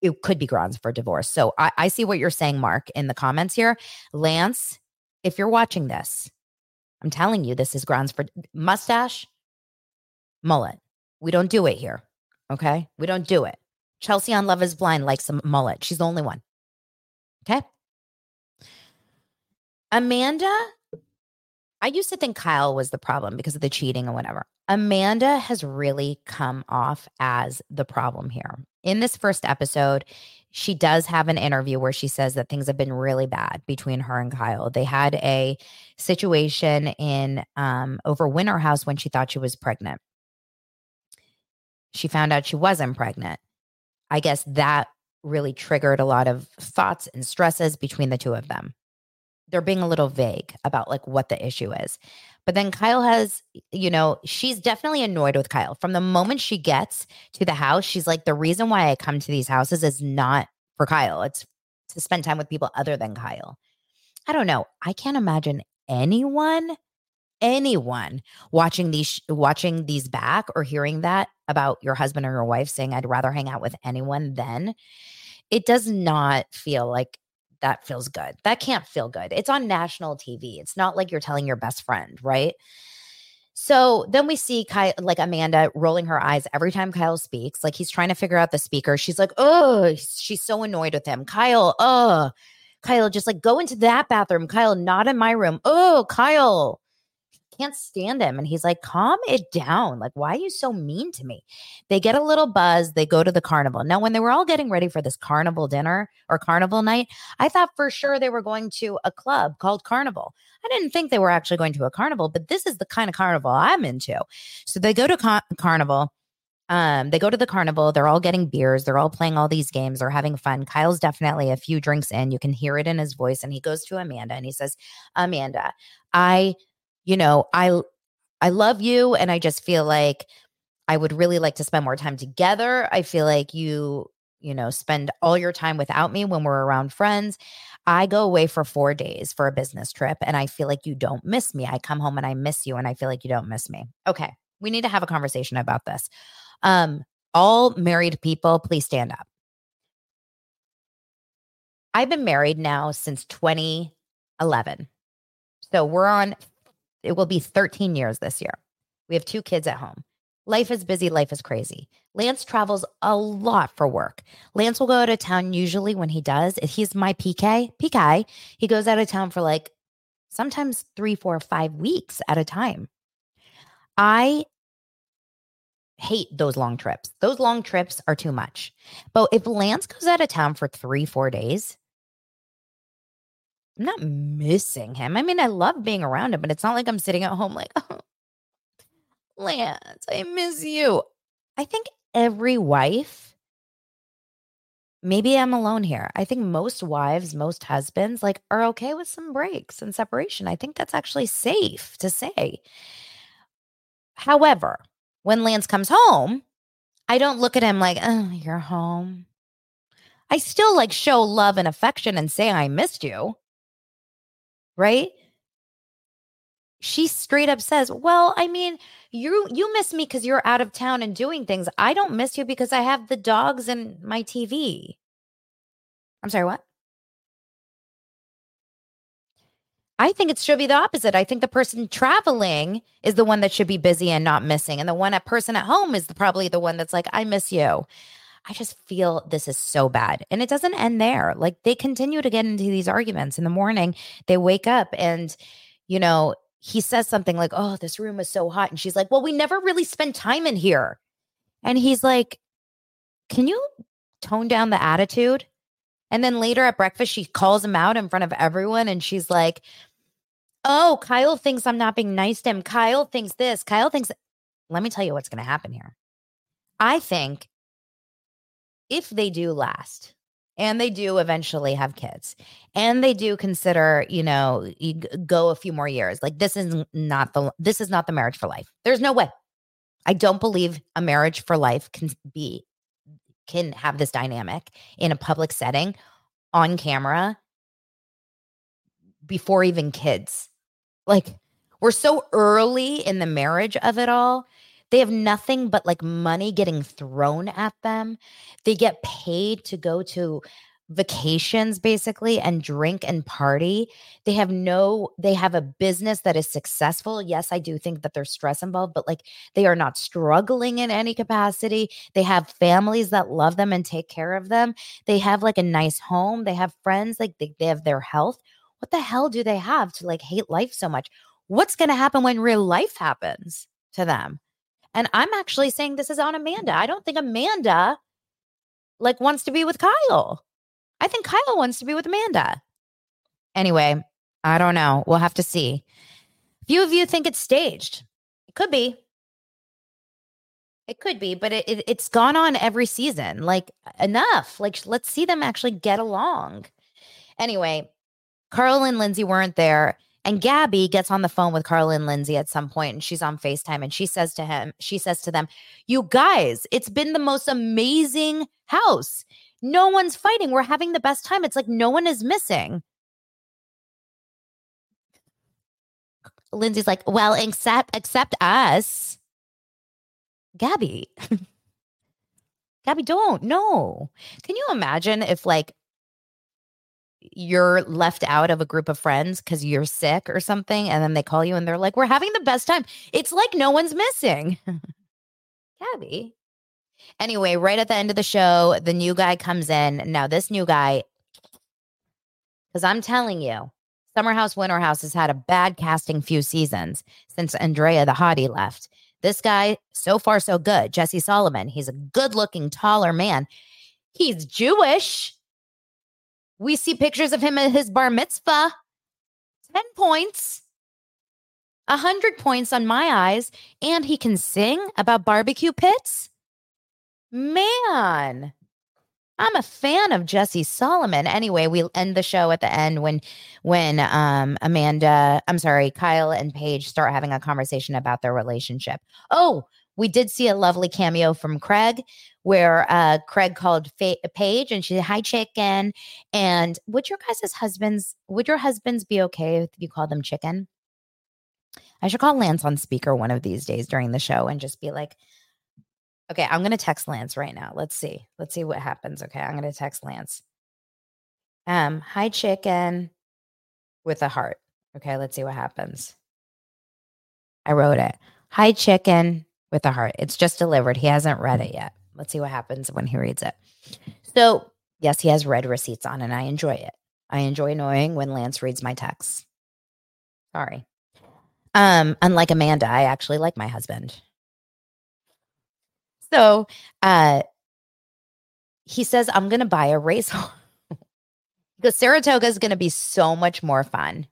it could be grounds for divorce. So I see what you're saying, Mark, in the comments here. Lance, if you're watching this, I'm telling you, this is grounds for mustache, mullet. We don't do it here, okay? We don't do it. Chelsea on Love is Blind likes a mullet. She's the only one, okay? Amanda, I used to think Kyle was the problem because of the cheating and whatever. Amanda has really come off as the problem here. In this first episode, she does have an interview where she says that things have been really bad between her and Kyle. They had a situation in over Winter House when she thought she was pregnant. She found out she wasn't pregnant. I guess that really triggered a lot of thoughts and stresses between the two of them. They're being a little vague about like what the issue is. But then Kyle has, you know, she's definitely annoyed with Kyle. From the moment she gets to the house, she's like, the reason why I come to these houses is not for Kyle. It's to spend time with people other than Kyle. I don't know. I can't imagine anyone watching these back or hearing that about your husband or your wife saying, I'd rather hang out with anyone than. It does not feel like that feels good. That can't feel good. It's on national TV. It's not like you're telling your best friend, right? So then we see Kyle, like Amanda rolling her eyes every time Kyle speaks. Like, he's trying to figure out the speaker. She's like, oh, she's so annoyed with him. Kyle, oh, Kyle, just like go into that bathroom. Kyle, not in my room. Oh, Kyle, can't stand him. And he's like, calm it down. Like, why are you so mean to me? They get a little buzz. They go to the carnival. Now, when they were all getting ready for this carnival dinner or carnival night, I thought for sure they were going to a club called Carnival. I didn't think they were actually going to a carnival, but this is the kind of carnival I'm into. So they go to carnival. They go to the carnival. They're all getting beers. They're all playing all these games. They're having fun. Kyle's definitely a few drinks in. You can hear it in his voice. And he goes to Amanda and he says, Amanda, I love you, and I just feel like I would really like to spend more time together. I feel like you spend all your time without me when we're around friends. I go away for 4 days for a business trip, and I feel like you don't miss me. I come home and I miss you, and I feel like you don't miss me. Okay, we need to have a conversation about this. All married people, please stand up. I've been married now since 2011. So we're on, it will be 13 years this year. We have two kids at home. Life is busy. Life is crazy. Lance travels a lot for work. Lance will go out of town usually when he does. He's my PK. He goes out of town for like sometimes 3, 4, 5 weeks at a time. I hate those long trips. Those long trips are too much. But if Lance goes out of town for 3, 4 days, I'm not missing him. I mean, I love being around him, but it's not like I'm sitting at home like, oh, Lance, I miss you. I think every wife, maybe I'm alone here. I think most wives, most husbands like are okay with some breaks and separation. I think that's actually safe to say. However, when Lance comes home, I don't look at him like, oh, you're home. I still like show love and affection and say I missed you, right? She straight up says, well, I mean, you miss me because you're out of town and doing things. I don't miss you because I have the dogs and my TV. I'm sorry, what? I think it should be the opposite. I think the person traveling is the one that should be busy and not missing. And the one person at home is probably the one that's like, I miss you. I just feel this is so bad. And it doesn't end there. Like they continue to get into these arguments. In the morning, they wake up and, you know, he says something like, oh, this room is so hot. And she's like, well, we never really spend time in here. And he's like, can you tone down the attitude? And then later at breakfast, she calls him out in front of everyone. And she's like, oh, Kyle thinks I'm not being nice to him. Kyle thinks this. Kyle thinks. Let me tell you what's going to happen here. I think if they do last, and they do eventually have kids, and they do consider, you know, you go a few more years. Like this is not the marriage for life. There's no way. I don't believe a marriage for life can have this dynamic in a public setting on camera before even kids. Like we're so early in the marriage of it all. They have nothing but like money getting thrown at them. They get paid to go to vacations basically and drink and party. They have a business that is successful. Yes, I do think that there's stress involved, but like they are not struggling in any capacity. They have families that love them and take care of them. They have like a nice home. They have friends. Like they have their health. What the hell do they have to like hate life so much? What's going to happen when real life happens to them? And I'm actually saying this is on Amanda. I don't think Amanda like wants to be with Kyle. I think Kyle wants to be with Amanda. Anyway, I don't know. We'll have to see. Few of you think it's staged. It could be. It could be, but it's gone on every season. Like enough. Like let's see them actually get along. Anyway, Carl and Lindsay weren't there. And Gabby gets on the phone with Carl and Lindsay at some point and she's on FaceTime and she says to them, you guys, it's been the most amazing house. No one's fighting. We're having the best time. It's like no one is missing. Lindsay's like, well, except us. Gabby. Gabby, don't. No. Can you imagine if like, you're left out of a group of friends because you're sick or something. And then they call you and they're like, we're having the best time. It's like no one's missing. Gabby. Anyway, right at the end of the show, the new guy comes in. Now this new guy, because I'm telling you, Summer House, Winter House has had a bad casting few seasons since Andrea the hottie left. This guy, so far so good. Jesse Solomon. He's a good looking, taller man. He's Jewish. We see pictures of him at his bar mitzvah. 10 points, 100 points on my eyes, and he can sing about barbecue pits? Man, I'm a fan of Jesse Solomon. Anyway, we end the show at the end when Kyle and Paige start having a conversation about their relationship. Oh, we did see a lovely cameo from Craig where Craig called Paige and she said, hi, chicken. And would your husbands be okay if you call them chicken? I should call Lance on speaker one of these days during the show and just be like, okay, I'm going to text Lance right now. Let's see what happens. Okay, I'm going to text Lance. Hi, chicken with a heart. Okay, let's see what happens. I wrote it. Hi, chicken with a heart. It's just delivered. He hasn't read it yet. Let's see what happens when he reads it. So, yes, he has red receipts on, and I enjoy it. I enjoy knowing when Lance reads my texts. Sorry. Unlike Amanda, I actually like my husband. So, he says, I'm going to buy a racehorse. Because Saratoga is going to be so much more fun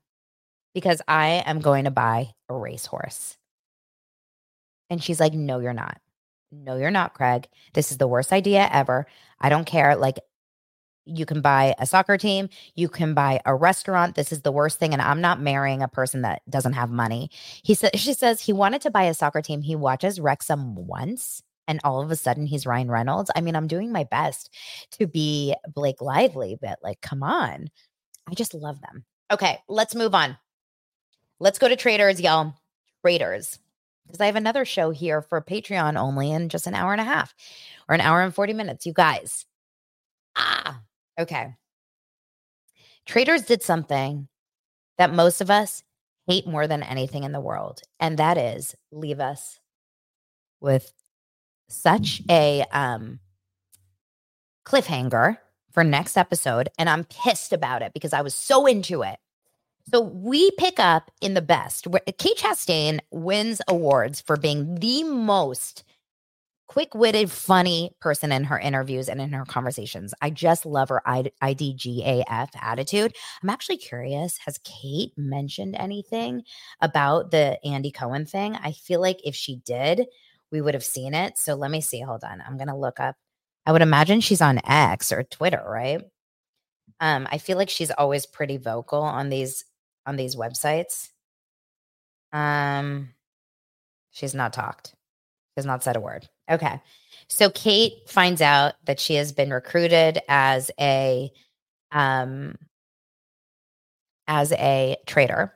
because I am going to buy a racehorse. And she's like, no, you're not. No, you're not, Craig. This is the worst idea ever. I don't care. Like, you can buy a soccer team. You can buy a restaurant. This is the worst thing. And I'm not marrying a person that doesn't have money. She says he wanted to buy a soccer team. He watches Wrexham once. And all of a sudden he's Ryan Reynolds. I mean, I'm doing my best to be Blake Lively, but like, come on. I just love them. Okay, let's move on. Let's go to Traitors, y'all. Traitors. Because I have another show here for Patreon only in just an hour and a half or an hour and 40 minutes, you guys. Okay. Traitors did something that most of us hate more than anything in the world. And that is leave us with such a cliffhanger for next episode. And I'm pissed about it because I was so into it. So we pick up in the best. Kate Chastain wins awards for being the most quick-witted, funny person in her interviews and in her conversations. I just love her IDGAF attitude. I'm actually curious, has Kate mentioned anything about the Andy Cohen thing? I feel like if she did, we would have seen it. So let me see. Hold on. I'm going to look up. I would imagine she's on X or Twitter, right? I feel like she's always pretty vocal on these websites. She's not talked. She's not said a word. Okay. So Kate finds out that she has been recruited as a traitor.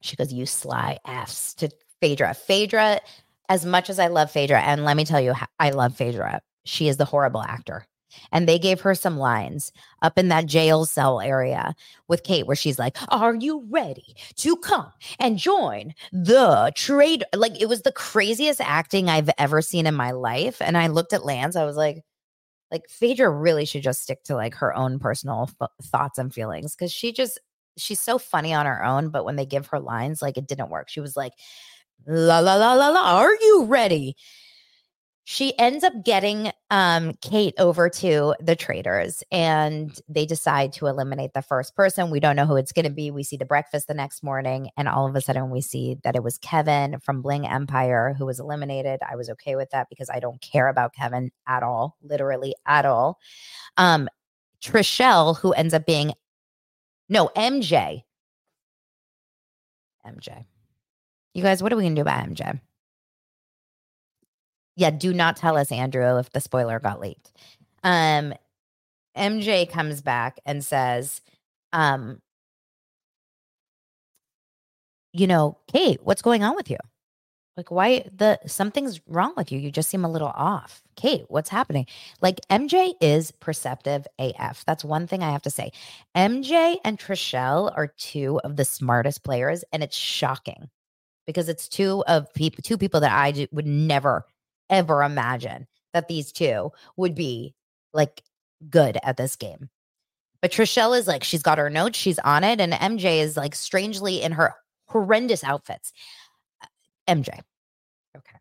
She goes, you sly Fs, to Phaedra. Phaedra, as much as I love Phaedra, and let me tell you, I love Phaedra. She is the horrible actor. And they gave her some lines up in that jail cell area with Kate where she's like, are you ready to come and join the trade? Like, it was the craziest acting I've ever seen in my life. And I looked at Lance. I was like Phaedra really should just stick to like her own personal thoughts and feelings because she's so funny on her own. But when they give her lines, like, it didn't work. She was like, la, la, la, la, la. Are you ready? She ends up getting Kate over to the Traitors, and they decide to eliminate the first person. We don't know who it's going to be. We see the breakfast the next morning, and all of a sudden we see that it was Kevin from Bling Empire who was eliminated. I was okay with that because I don't care about Kevin at all, literally at all. Trishelle, who ends up being MJ. You guys, what are we going to do about MJ? Yeah, do not tell us, Andrew, if the spoiler got leaked. MJ comes back and says, Kate, what's going on with you? Like, something's wrong with you. You just seem a little off. Kate, what's happening? Like, MJ is perceptive AF. That's one thing I have to say. MJ and Trishelle are two of the smartest players, and it's shocking because it's two people that I would never ever imagine that these two would be like good at this game. But Trishelle is like, she's got her notes, she's on it, and MJ is like strangely in her horrendous outfits. MJ. Okay.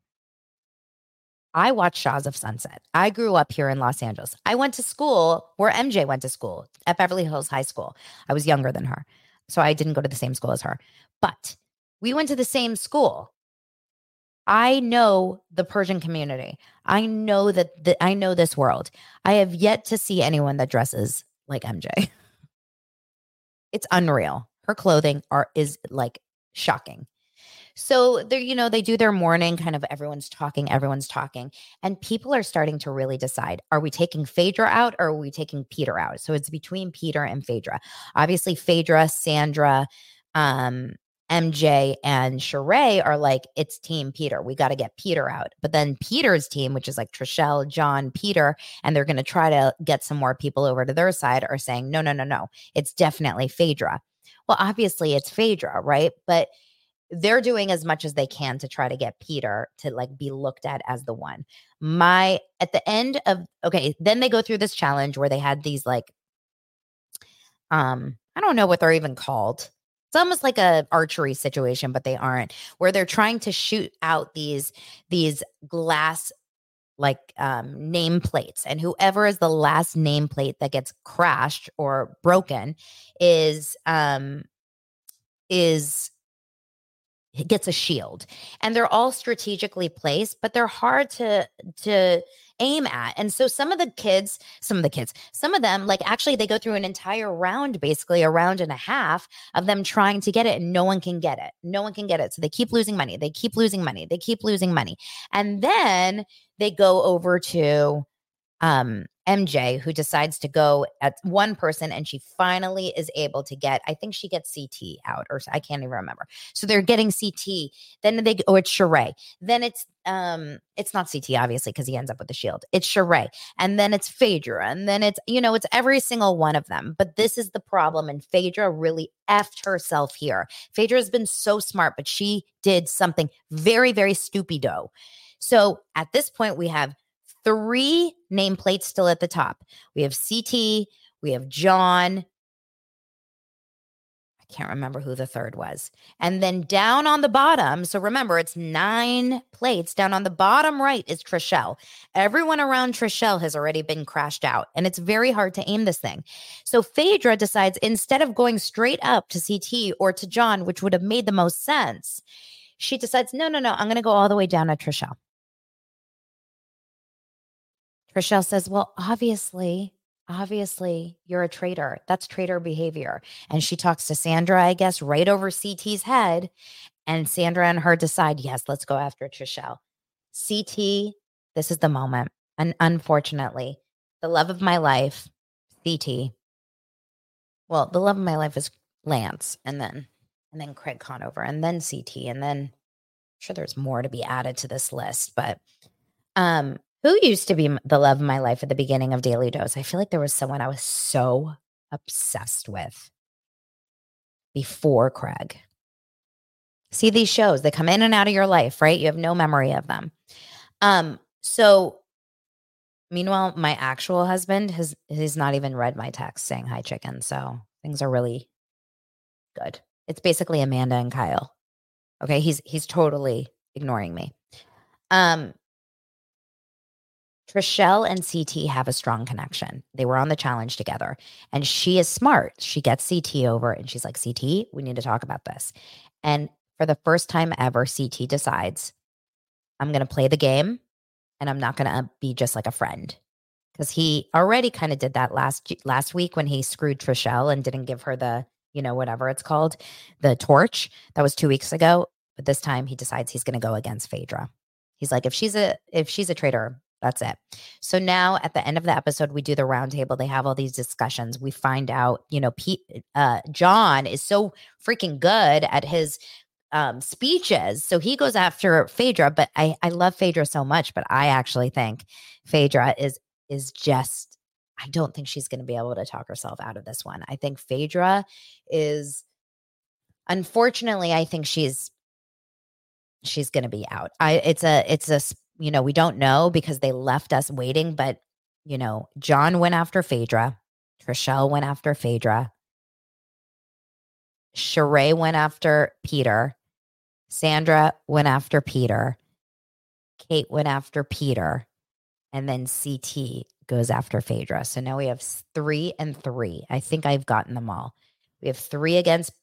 I watched Shaws of Sunset. I grew up here in Los Angeles. I went to school where MJ went to school at Beverly Hills High School. I was younger than her, so I didn't go to the same school as her. But we went to the same school. I know the Persian community. I know that I know this world. I have yet to see anyone that dresses like MJ. It's unreal. Her clothing is like shocking. So they do their morning kind of everyone's talking. And people are starting to really decide, are we taking Phaedra out or are we taking Peter out? So it's between Peter and Phaedra. Obviously Phaedra, Sandra, MJ and Sheree are like, it's team Peter. We got to get Peter out. But then Peter's team, which is like Trishelle, John, Peter, and they're going to try to get some more people over to their side, are saying, no, it's definitely Phaedra. Well, obviously it's Phaedra, right? But they're doing as much as they can to try to get Peter to like be looked at as the one. At the end of, okay, then they go through this challenge where they had these like, I don't know what they're even called. It's almost like a archery situation, but they aren't, where they're trying to shoot out these glass like nameplates, and whoever is the last nameplate that gets crashed or broken is gets a shield. And they're all strategically placed, but they're hard to aim at. And so some of them, like actually they go through an entire round, basically a round and a half of them trying to get it, and no one can get it. No one can get it. So they keep losing money. They keep losing money. They keep losing money. And then they go over to MJ, who decides to go at one person, and she finally is able to get, I think she gets CT out, or I can't even remember. So they're getting CT. Then they go, it's Sheree. Then it's not CT, obviously, because he ends up with the shield. It's Sheree. And then it's Phaedra. And then it's, you know, it's every single one of them. But this is the problem. And Phaedra really effed herself here. Phaedra has been so smart, but she did something very, very stupido. So at this point, we have three nameplates still at the top. We have CT, we have John. I can't remember who the third was. And then down on the bottom, so remember, it's 9 plates. Down on the bottom right is Trishelle. Everyone around Trishelle has already been crashed out, and it's very hard to aim this thing. So Phaedra decides, instead of going straight up to CT or to John, which would have made the most sense, she decides, no, I'm going to go all the way down at Trishelle. Trishelle says, well, obviously you're a traitor. That's traitor behavior. And she talks to Sandra, I guess, right over CT's head. And Sandra and her decide, yes, let's go after Trishelle. CT, this is the moment. And unfortunately, the love of my life, CT. Well, the love of my life is Lance, and then Craig Conover, and then CT, and then I'm sure there's more to be added to this list, but who used to be the love of my life at the beginning of Daily Dose? I feel like there was someone I was so obsessed with before Craig. See these shows, they come in and out of your life, right? You have no memory of them. So meanwhile, my actual husband has not even read my text saying hi chicken. So things are really good. It's basically Amanda and Kyle. Okay. He's totally ignoring me. Trishelle and CT have a strong connection. They were on the challenge together, and she is smart. She gets CT over, and she's like, CT, we need to talk about this. And for the first time ever, CT decides, I'm going to play the game, and I'm not going to be just like a friend. Because he already kind of did that last week when he screwed Trishelle and didn't give her the, you know, whatever it's called, the torch. That was 2 weeks ago. But this time he decides he's going to go against Phaedra. He's like, if she's a traitor, that's it. So now at the end of the episode, we do the roundtable. They have all these discussions. We find out, you know, John is so freaking good at his speeches. So he goes after Phaedra, but I love Phaedra so much, but I actually think Phaedra is just, I don't think she's going to be able to talk herself out of this one. I think Phaedra is, unfortunately, I think she's going to be out. It's a you know, we don't know because they left us waiting, but, you know, John went after Phaedra. Trishelle went after Phaedra. Sheree went after Peter. Sandra went after Peter. Kate went after Peter. And then CT goes after Phaedra. So now we have 3 and 3. I think I've gotten them all. We have 3 against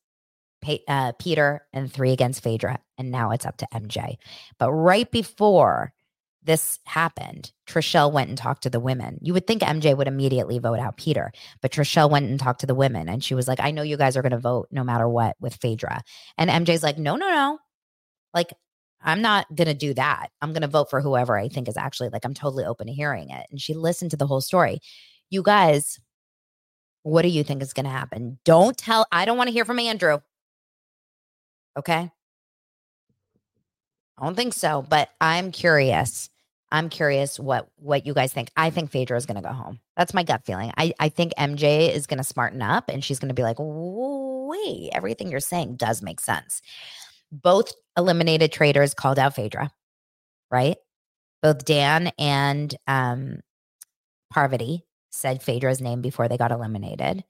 Peter and 3 against Phaedra. And now it's up to MJ. But right before this happened, Trishelle went and talked to the women. You would think MJ would immediately vote out Peter, but Trishelle went and talked to the women, and she was like, I know you guys are going to vote no matter what with Phaedra. And MJ's like, no. Like, I'm not going to do that. I'm going to vote for whoever I think is actually, like, I'm totally open to hearing it. And she listened to the whole story. You guys, what do you think is going to happen? Don't tell. I don't want to hear from Andrew. Okay. I don't think so, but I'm curious. I'm curious what you guys think. I think Phaedra is going to go home. That's my gut feeling. I think MJ is going to smarten up and she's going to be like, wait, everything you're saying does make sense. Both eliminated traitors called out Phaedra, right? Both Dan and Parvati said Phaedra's name before they got eliminated.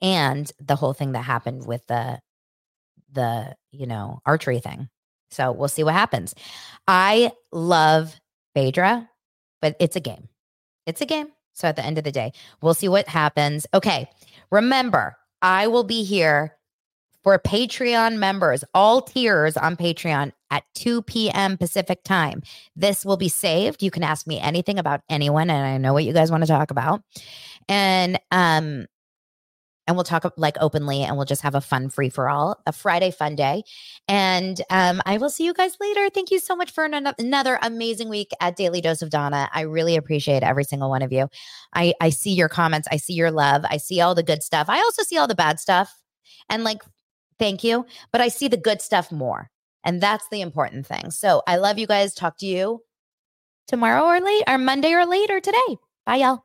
And the whole thing that happened with the archery thing. So we'll see what happens. I love Phaedra, but it's a game. It's a game. So at the end of the day, we'll see what happens. Okay. Remember, I will be here for Patreon members, all tiers on Patreon at 2 p.m. Pacific time. This will be saved. You can ask me anything about anyone, and I know what you guys want to talk about. And we'll talk like openly, and we'll just have a fun free-for-all, a Friday fun day. And I will see you guys later. Thank you so much for another amazing week at Daily Dose of Donna. I really appreciate every single one of you. I see your comments. I see your love. I see all the good stuff. I also see all the bad stuff. And thank you. But I see the good stuff more. And that's the important thing. So I love you guys. Talk to you tomorrow or late, or Monday or later today. Bye, y'all.